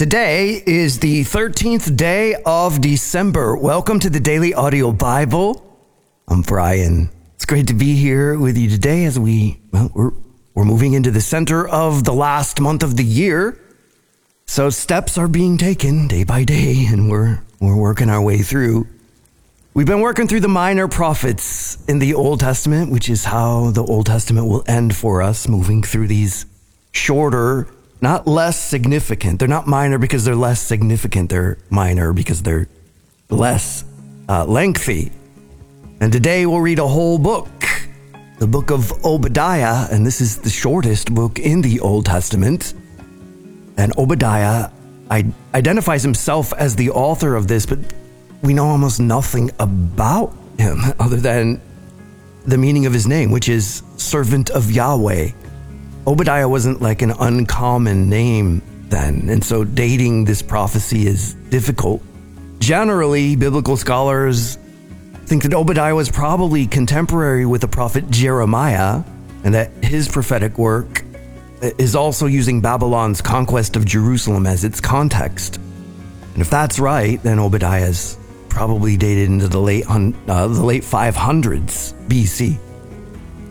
Today is the 13th day of December. Welcome to the Daily Audio Bible. I'm Brian. It's great to be here with you today as we're moving into the center of the last month of the year. So steps are being taken day by day, and we're working our way through. We've been working through the minor prophets in the Old Testament, which is how the Old Testament will end for us, moving through these shorter, not less significant. They're not minor because they're less significant. They're minor because they're less lengthy. And today we'll read a whole book, the book of Obadiah. And this is the shortest book in the Old Testament. And Obadiah identifies himself as the author of this, but we know almost nothing about him other than the meaning of his name, which is servant of Yahweh. Obadiah wasn't like an uncommon name then, and so dating this prophecy is difficult. Generally, biblical scholars think that Obadiah was probably contemporary with the prophet Jeremiah, and that his prophetic work is also using Babylon's conquest of Jerusalem as its context. And if that's right, then Obadiah is probably dated into the late 500s BC.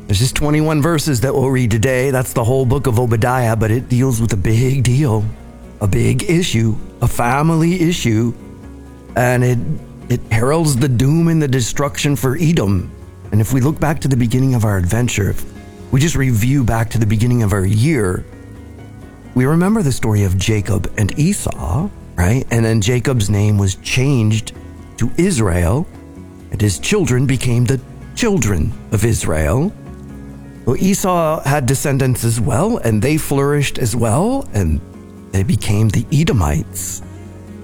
There's just 21 verses that we'll read today. That's the whole book of Obadiah, but it deals with a big deal, a big issue, a family issue, and it heralds the doom and the destruction for Edom. And if we look back to the beginning of our adventure, if we just review back to the beginning of our year, we remember the story of Jacob and Esau, right? And then Jacob's name was changed to Israel, and his children became the children of Israel. Well, Esau had descendants as well, and they flourished as well, and they became the Edomites.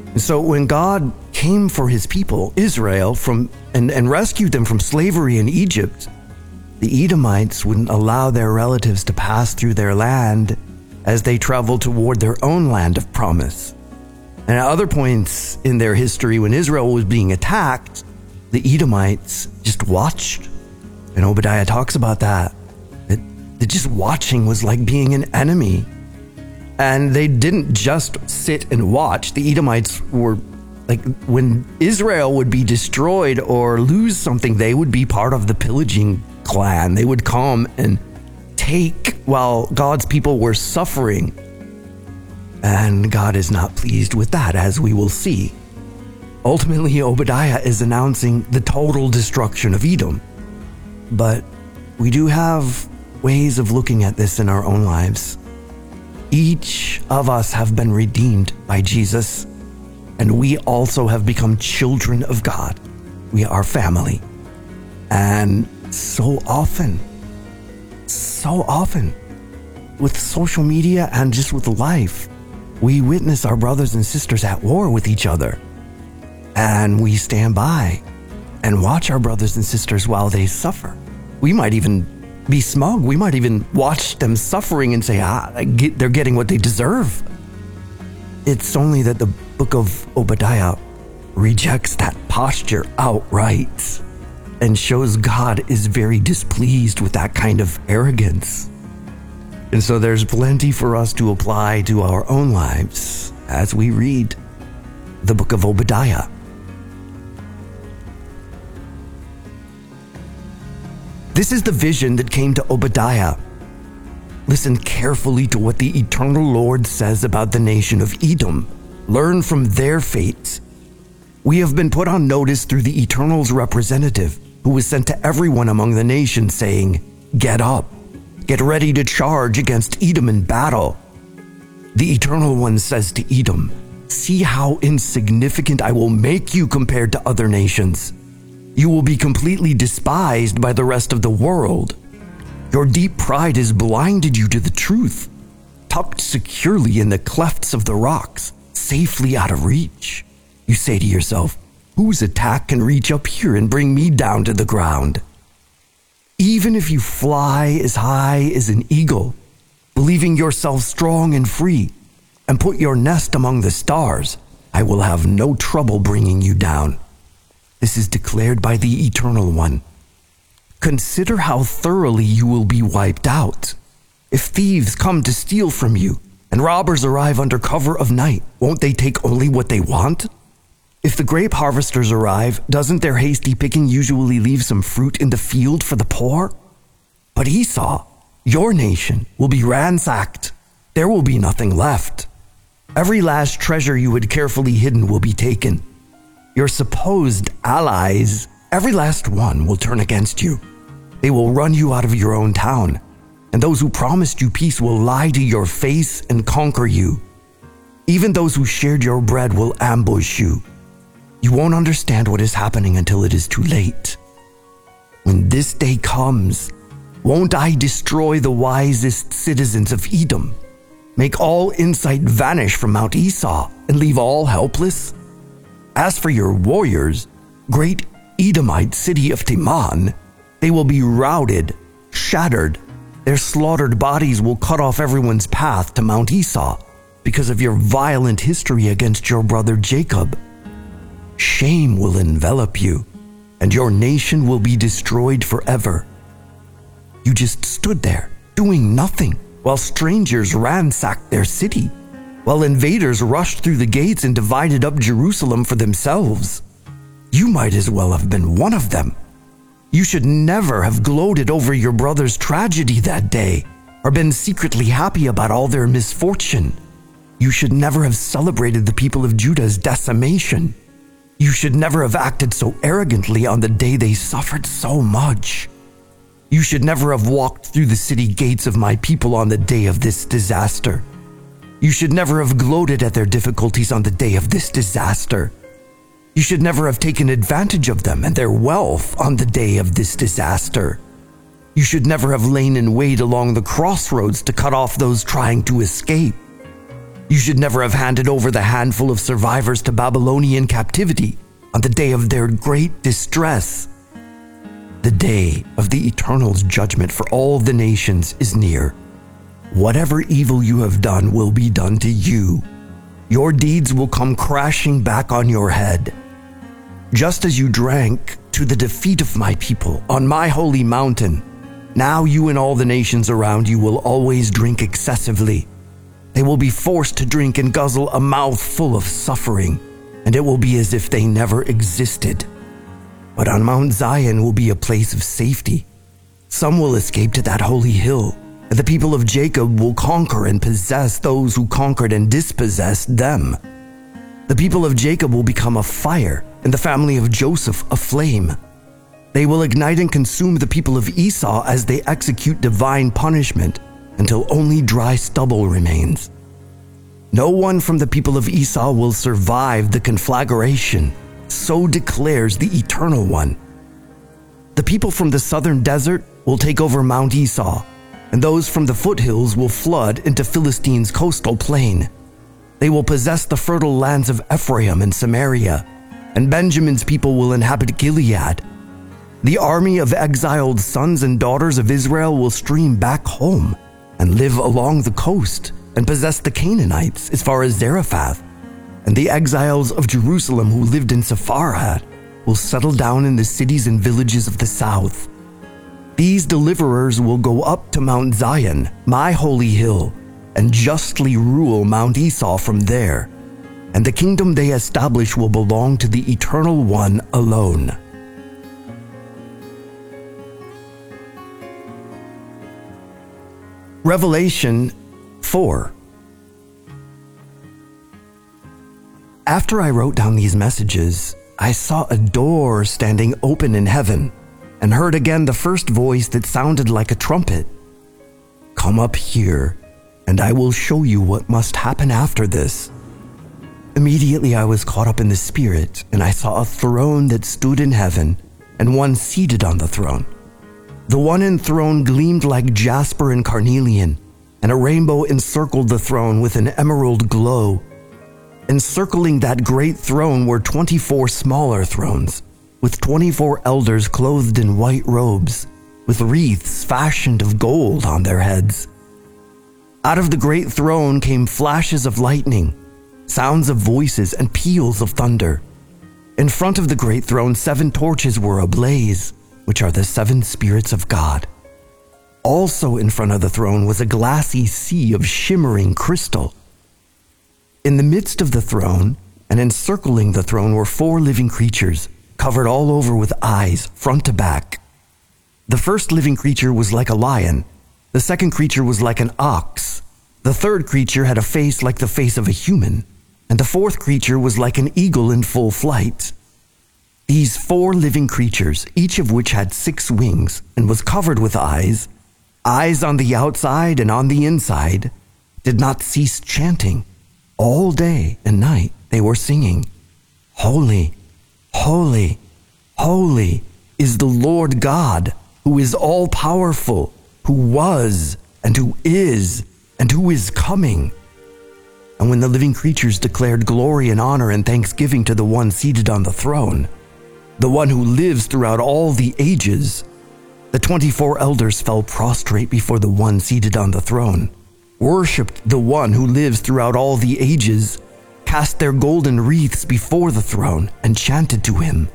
And so when God came for his people, Israel, and rescued them from slavery in Egypt, the Edomites wouldn't allow their relatives to pass through their land as they traveled toward their own land of promise. And at other points in their history, when Israel was being attacked, the Edomites just watched. And Obadiah talks about that. That just watching was like being an enemy. And they didn't just sit and watch. The Edomites were like, when Israel would be destroyed or lose something, they would be part of the pillaging clan. They would come and take while God's people were suffering. And God is not pleased with that, as we will see. Ultimately, Obadiah is announcing the total destruction of Edom. But we do have ways of looking at this in our own lives. Each of us have been redeemed by Jesus, and we also have become children of God. We are family. And so often, with social media and just with life, we witness our brothers and sisters at war with each other. And we stand by and watch our brothers and sisters while they suffer. We might even be smug. We might even watch them suffering and say, they're getting what they deserve. It's only that the book of Obadiah rejects that posture outright and shows God is very displeased with that kind of arrogance. And so there's plenty for us to apply to our own lives as we read the book of Obadiah. This is the vision that came to Obadiah. Listen carefully to what the eternal Lord says about the nation of Edom. Learn from their fate. We have been put on notice through the eternal's representative, who was sent to everyone among the nations, saying, "Get up, get ready to charge against Edom in battle." The eternal one says to Edom, "See how insignificant I will make you compared to other nations. You will be completely despised by the rest of the world. Your deep pride has blinded you to the truth, tucked securely in the clefts of the rocks, safely out of reach. You say to yourself, whose attack can reach up here and bring me down to the ground? Even if you fly as high as an eagle, believing yourself strong and free, and put your nest among the stars, I will have no trouble bringing you down. This is declared by the Eternal One. Consider how thoroughly you will be wiped out. If thieves come to steal from you, and robbers arrive under cover of night, won't they take only what they want? If the grape harvesters arrive, doesn't their hasty picking usually leave some fruit in the field for the poor? But Esau, your nation, will be ransacked. There will be nothing left. Every last treasure you had carefully hidden will be taken. Your supposed allies, every last one, will turn against you. They will run you out of your own town, and those who promised you peace will lie to your face and conquer you. Even those who shared your bread will ambush you. You won't understand what is happening until it is too late. When this day comes, won't I destroy the wisest citizens of Edom? Make all insight vanish from Mount Esau and leave all helpless? As for your warriors, great Edomite city of Teman, they will be routed, shattered. Their slaughtered bodies will cut off everyone's path to Mount Esau because of your violent history against your brother Jacob. Shame will envelop you, and your nation will be destroyed forever. You just stood there, doing nothing, while strangers ransacked their city, while invaders rushed through the gates and divided up Jerusalem for themselves. You might as well have been one of them. You should never have gloated over your brother's tragedy that day, or been secretly happy about all their misfortune. You should never have celebrated the people of Judah's decimation. You should never have acted so arrogantly on the day they suffered so much. You should never have walked through the city gates of my people on the day of this disaster. You should never have gloated at their difficulties on the day of this disaster. You should never have taken advantage of them and their wealth on the day of this disaster. You should never have lain in wait along the crossroads to cut off those trying to escape. You should never have handed over the handful of survivors to Babylonian captivity on the day of their great distress. The day of the Eternal's judgment for all the nations is near. Whatever evil you have done will be done to you. Your deeds will come crashing back on your head. Just as you drank to the defeat of my people on my holy mountain, now you and all the nations around you will always drink excessively. They will be forced to drink and guzzle a mouthful of suffering, and it will be as if they never existed. But on Mount Zion will be a place of safety. Some will escape to that holy hill, and the people of Jacob will conquer and possess those who conquered and dispossessed them. The people of Jacob will become a fire, and the family of Joseph a flame. They will ignite and consume the people of Esau as they execute divine punishment until only dry stubble remains. No one from the people of Esau will survive the conflagration. So declares the Eternal One. The people from the southern desert will take over Mount Esau, and those from the foothills will flood into Philistine's coastal plain. They will possess the fertile lands of Ephraim and Samaria, and Benjamin's people will inhabit Gilead. The army of exiled sons and daughters of Israel will stream back home and live along the coast and possess the Canaanites as far as Zarephath. And the exiles of Jerusalem who lived in Sepharad will settle down in the cities and villages of the south. These deliverers will go up to Mount Zion, my holy hill, and justly rule Mount Esau from there. And the kingdom they establish will belong to the Eternal One alone. Revelation 4. After I wrote down these messages, I saw a door standing open in heaven and heard again the first voice that sounded like a trumpet. Come up here, and I will show you what must happen after this. Immediately I was caught up in the Spirit, and I saw a throne that stood in heaven and one seated on the throne. The one enthroned gleamed like jasper and carnelian, and a rainbow encircled the throne with an emerald glow. Encircling that great throne were 24 smaller thrones, with 24 elders clothed in white robes, with wreaths fashioned of gold on their heads. Out of the great throne came flashes of lightning, sounds of voices, and peals of thunder. In front of the great throne, 7 torches were ablaze, which are the 7 spirits of God. Also in front of the throne was a glassy sea of shimmering crystal. In the midst of the throne and encircling the throne were four living creatures, covered all over with eyes, front to back. The first living creature was like a lion. The second creature was like an ox. The third creature had a face like the face of a human. And the fourth creature was like an eagle in full flight. These four living creatures, each of which had six wings and was covered with eyes, eyes on the outside and on the inside, did not cease chanting. All day and night they were singing, "Holy, holy, holy is the Lord God, who is all-powerful, who was and who is coming." And when the living creatures declared glory and honor and thanksgiving to the one seated on the throne, the one who lives throughout all the ages, the 24 elders fell prostrate before the one seated on the throne, worshipped the one who lives throughout all the ages, cast their golden wreaths before the throne, and chanted to him,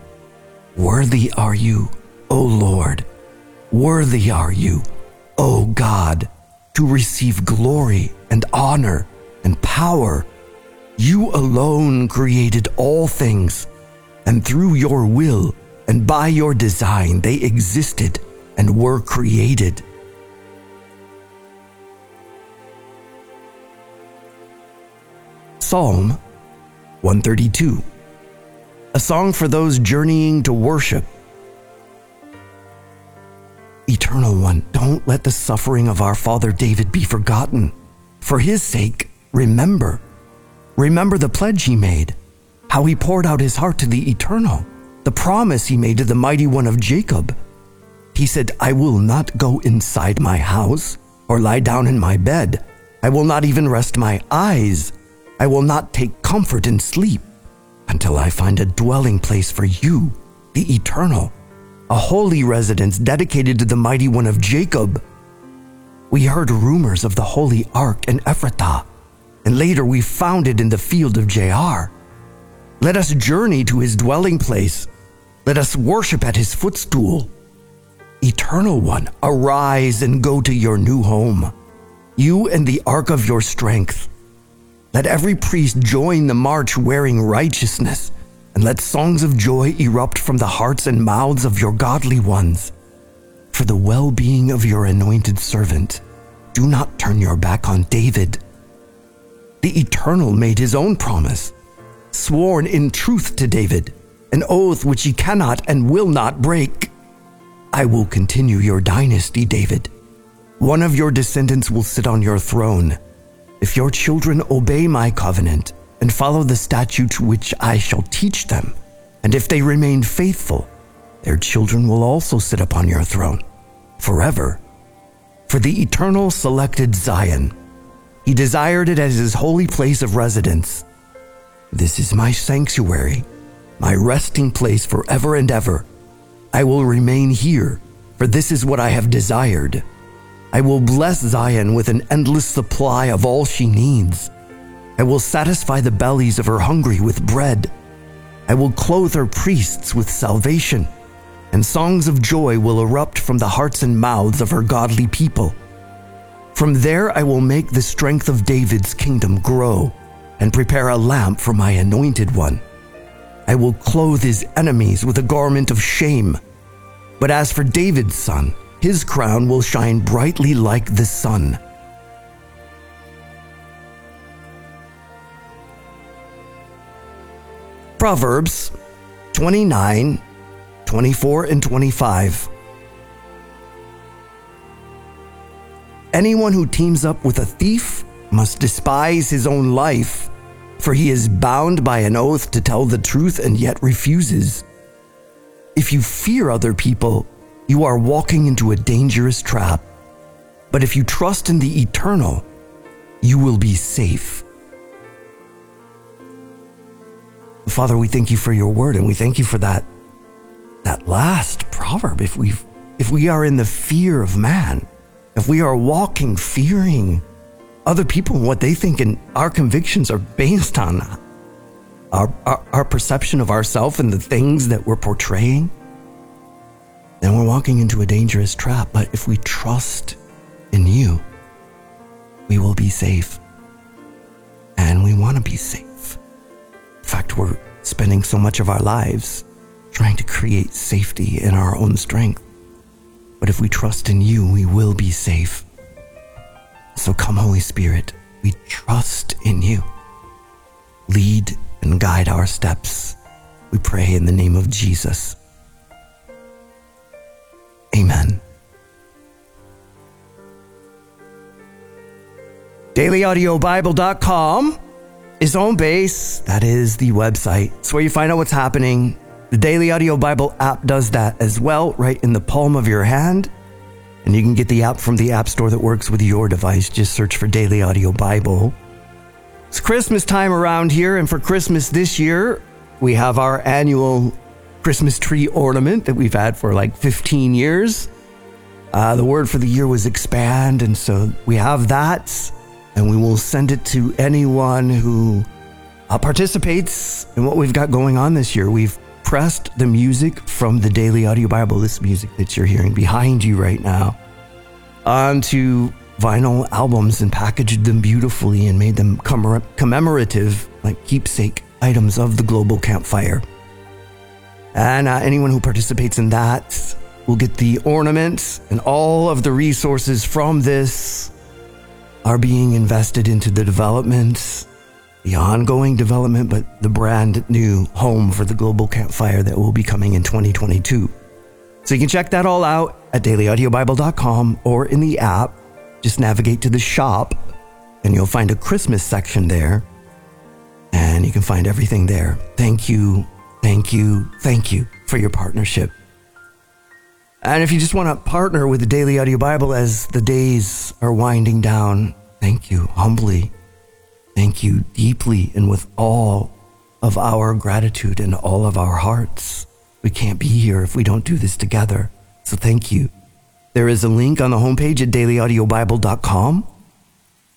"Worthy are you, O Lord, worthy are you, O God, to receive glory and honor and power. You alone created all things, and through your will and by your design they existed and were created." Psalm 132, a song for those journeying to worship. Eternal One, don't let the suffering of our father David be forgotten. For his sake, remember. Remember the pledge he made, how he poured out his heart to the Eternal, the promise he made to the Mighty One of Jacob. He said, "I will not go inside my house or lie down in my bed. I will not even rest my eyes. I will not take comfort in sleep until I find a dwelling place for you, the Eternal, a holy residence dedicated to the Mighty One of Jacob." We heard rumors of the Holy Ark in Ephratah, and later we found it in the field of Jair. Let us journey to his dwelling place. Let us worship at his footstool. Eternal One, arise and go to your new home, you and the ark of your strength. Let every priest join the march wearing righteousness, and let songs of joy erupt from the hearts and mouths of your godly ones. For the well-being of your anointed servant, do not turn your back on David. The Eternal made his own promise, sworn in truth to David, an oath which he cannot and will not break. "I will continue your dynasty, David. One of your descendants will sit on your throne. If your children obey my covenant and follow the statutes which I shall teach them, and if they remain faithful, their children will also sit upon your throne forever." For the Eternal selected Zion. He desired it as his holy place of residence. "This is my sanctuary, my resting place forever and ever. I will remain here, for this is what I have desired. I will bless Zion with an endless supply of all she needs. I will satisfy the bellies of her hungry with bread. I will clothe her priests with salvation, and songs of joy will erupt from the hearts and mouths of her godly people. From there I will make the strength of David's kingdom grow and prepare a lamp for my anointed one. I will clothe his enemies with a garment of shame. But as for David's son, his crown will shine brightly like the sun." Proverbs 29, 24 and 25. Anyone who teams up with a thief must despise his own life, for he is bound by an oath to tell the truth and yet refuses. If you fear other people, you are walking into a dangerous trap. But if you trust in the Eternal, you will be safe. Father, we thank you for your word, and we thank you for that last proverb. If we are in the fear of man, if we are walking fearing other people and what they think, and our convictions are based on our perception of ourselves and the things that we're portraying, then we're walking into a dangerous trap. But if we trust in you, we will be safe. And we want to be safe. In fact, we're spending so much of our lives trying to create safety in our own strength. But if we trust in you, we will be safe. So come, Holy Spirit, we trust in you. Lead and guide our steps. We pray in the name of Jesus. Amen. DailyAudioBible.com is home base. That is the website. It's where you find out what's happening. The Daily Audio Bible app does that as well, right in the palm of your hand. And you can get the app from the app store that works with your device. Just search for Daily Audio Bible. It's Christmas time around here. And for Christmas this year, we have our annual Christmas tree ornament that we've had for like 15 years. The word for the year was expand. And so we have that. And we will send it to anyone who participates in what we've got going on this year. We've pressed the music from the Daily Audio Bible, this music that you're hearing behind you right now, onto vinyl albums and packaged them beautifully and made them commemorative, like keepsake items of the global campfire. And anyone who participates in that will get the ornaments, and all of the resources from this are being invested into the development, the ongoing development, but the brand new home for the global campfire that will be coming in 2022. So you can check that all out at DailyAudioBible.com or in the app. Just navigate to the shop and you'll find a Christmas section there, and you can find everything there. Thank you, thank you, thank you for your partnership. And if you just want to partner with the Daily Audio Bible as the days are winding down, thank you humbly. Thank you deeply and with all of our gratitude and all of our hearts. We can't be here if we don't do this together. So thank you. There is a link on the homepage at dailyaudiobible.com.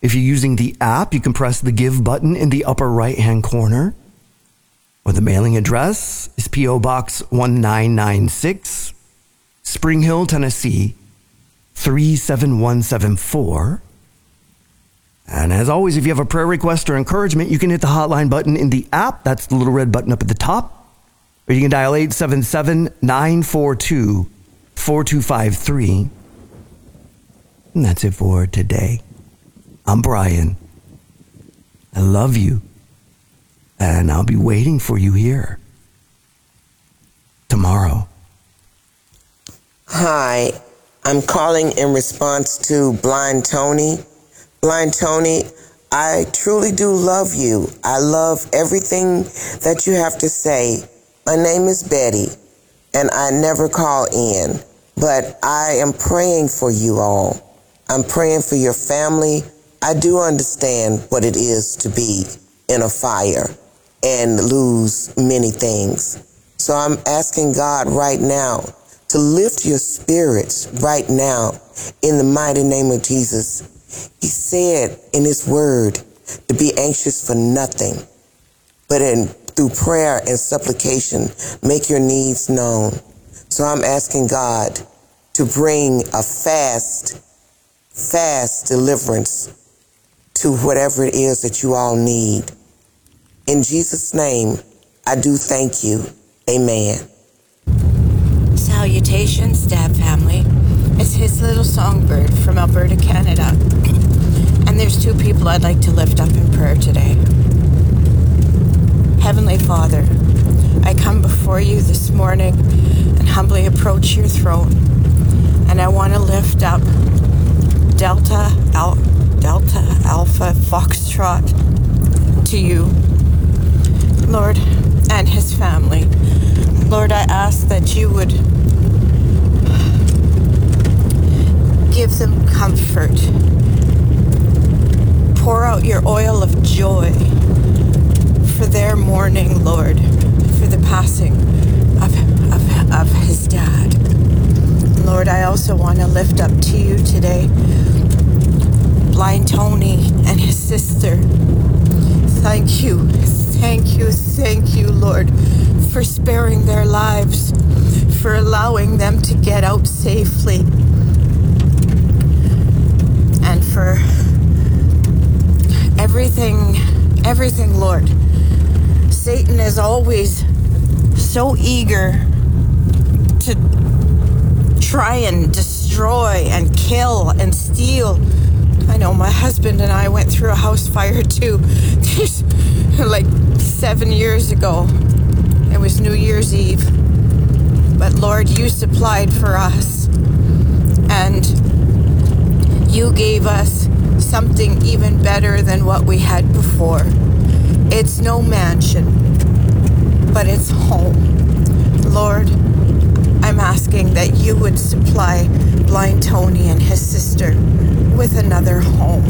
If you're using the app, you can press the Give button in the upper right-hand corner. Or the mailing address is P.O. Box 1996, Spring Hill, Tennessee, 37174. And as always, if you have a prayer request or encouragement, you can hit the hotline button in the app. That's the little red button up at the top. Or you can dial 877-942-4253. And that's it for today. I'm Brian. I love you. And I'll be waiting for you here tomorrow. Hi, I'm calling in response to Blind Tony. Blind Tony, I truly do love you. I love everything that you have to say. My name is Betty, and I never call in, but I am praying for you all. I'm praying for your family. I do understand what it is to be in a fire and lose many things. So I'm asking God right now to lift your spirits right now in the mighty name of Jesus. He said in his word to be anxious for nothing, but through prayer and supplication, make your needs known. So I'm asking God to bring a fast deliverance to whatever it is that you all need. In Jesus' name, I do thank you. Amen. Salutations, Stab family. It's His Little Songbird from Alberta, Canada. And there's two people I'd like to lift up in prayer today. Heavenly Father, I come before you this morning and humbly approach your throne. And I want to lift up Delta Alpha Foxtrot to you, Lord, and his family. Lord, I ask that you would give them comfort. Pour out your oil of joy for their mourning, Lord, for the passing of his dad. Lord, I also want to lift up to you today Blind Tony and his sister. Thank you, thank you, thank you, Lord, for sparing their lives, for allowing them to get out safely. and for everything, Lord. Satan is always so eager to try and destroy and kill and steal. I know my husband and I went through a house fire too, like 7 years ago. It was New Year's Eve. But Lord, you supplied for us. And you gave us something even better than what we had before. It's no mansion, but it's home. Lord, I'm asking that you would supply Blind Tony and his sister with another home.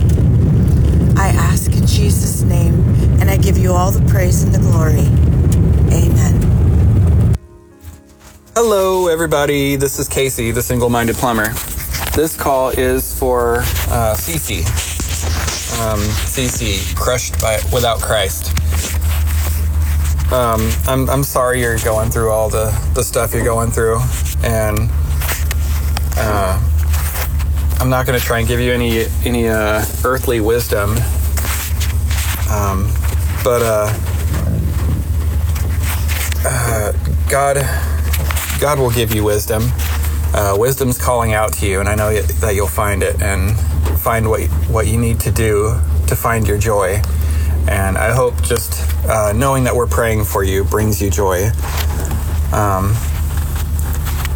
I ask in Jesus' name, and I give you all the praise and the glory. Amen. Hello, everybody. This is Casey, the single-minded plumber. This call is for Cece. Cece, crushed without Christ. I'm sorry you're going through all the stuff you're going through, and I'm not going to try and give you any earthly wisdom, but God will give you wisdom. Wisdom's calling out to you, and I know that you'll find it and find what you need to do to find your joy. And I hope just knowing that we're praying for you brings you joy.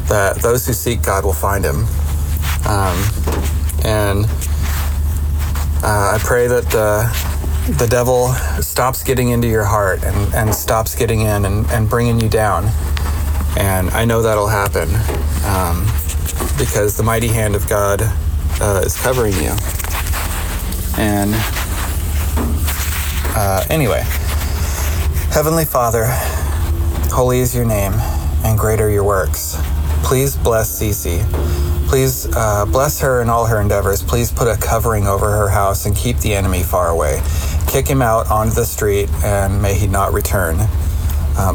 That those who seek God will find him. I pray that the devil stops getting into your heart and stops getting in and bringing you down. And I know that'll happen because the mighty hand of God is covering you. And anyway, Heavenly Father, holy is your name and great are your works. Please bless Cece. Please bless her in all her endeavors. Please put a covering over her house and keep the enemy far away. Kick him out onto the street and may he not return.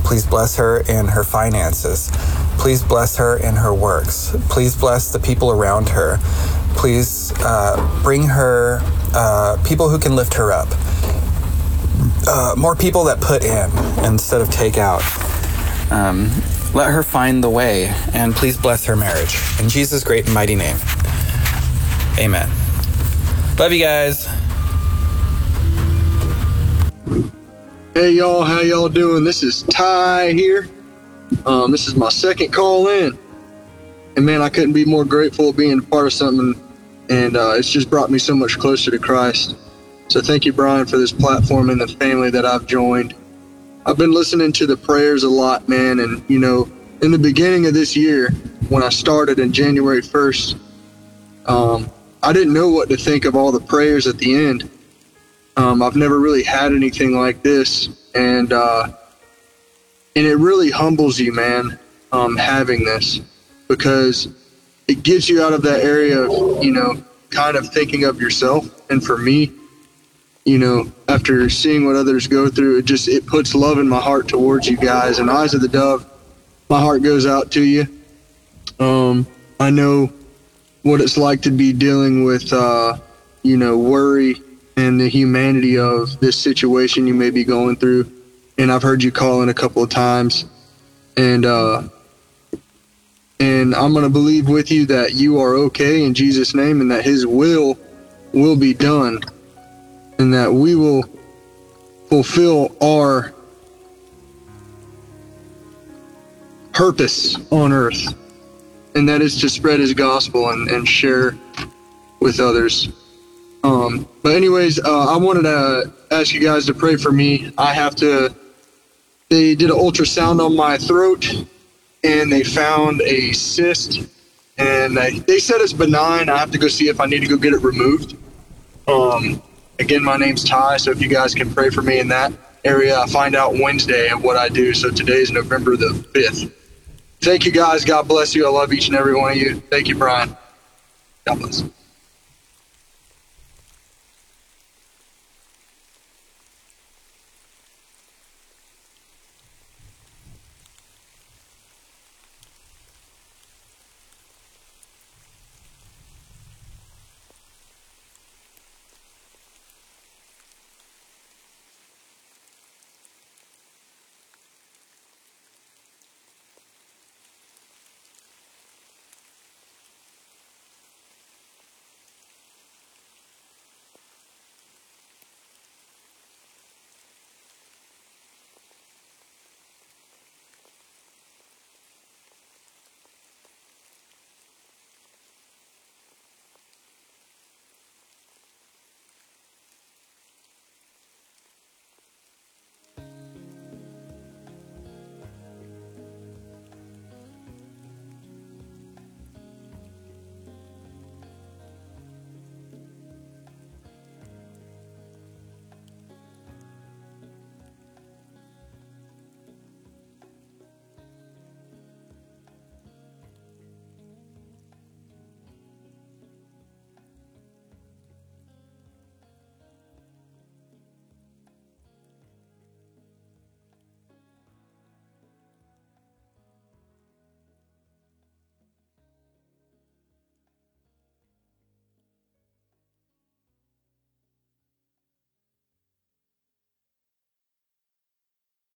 Please bless her in her finances. Please bless her in her works. Please bless the people around her. Please bring her people who can lift her up. More people that put in instead of take out. Let her find the way, and please bless her marriage. In Jesus' great and mighty name. Amen. Love you guys. Hey y'all, how y'all doing? This is Ty here. This is my second call in. And man, I couldn't be more grateful being a part of something. And it's just brought me so much closer to Christ. So thank you, Brian, for this platform and the family that I've joined. I've been listening to the prayers a lot, man. And, you know, in the beginning of this year, when I started in January 1st, I didn't know what to think of all the prayers at the end. I've never really had anything like this, and it really humbles you, man, having this, because it gets you out of that area of, you know, kind of thinking of yourself. And for me, you know, after seeing what others go through, it puts love in my heart towards you guys. And Eyes of the Dove, my heart goes out to you. I know what it's like to be dealing with, you know, worry and the humanity of this situation you may be going through. And I've heard you call in a couple of times, and I'm going to believe with you that you are okay in Jesus' name, and that his will be done, and that we will fulfill our purpose on earth, and that is to spread his gospel and share with others. But anyways, I wanted to ask you guys to pray for me. They did an ultrasound on my throat, and they found a cyst, and they said it's benign. I have to go see if I need to go get it removed. Again, my name's Ty, so if you guys can pray for me in that area. I find out Wednesday and what I do, so today's November the 5th. Thank you guys. God bless you. I love each and every one of you. Thank you, Brian. God bless you.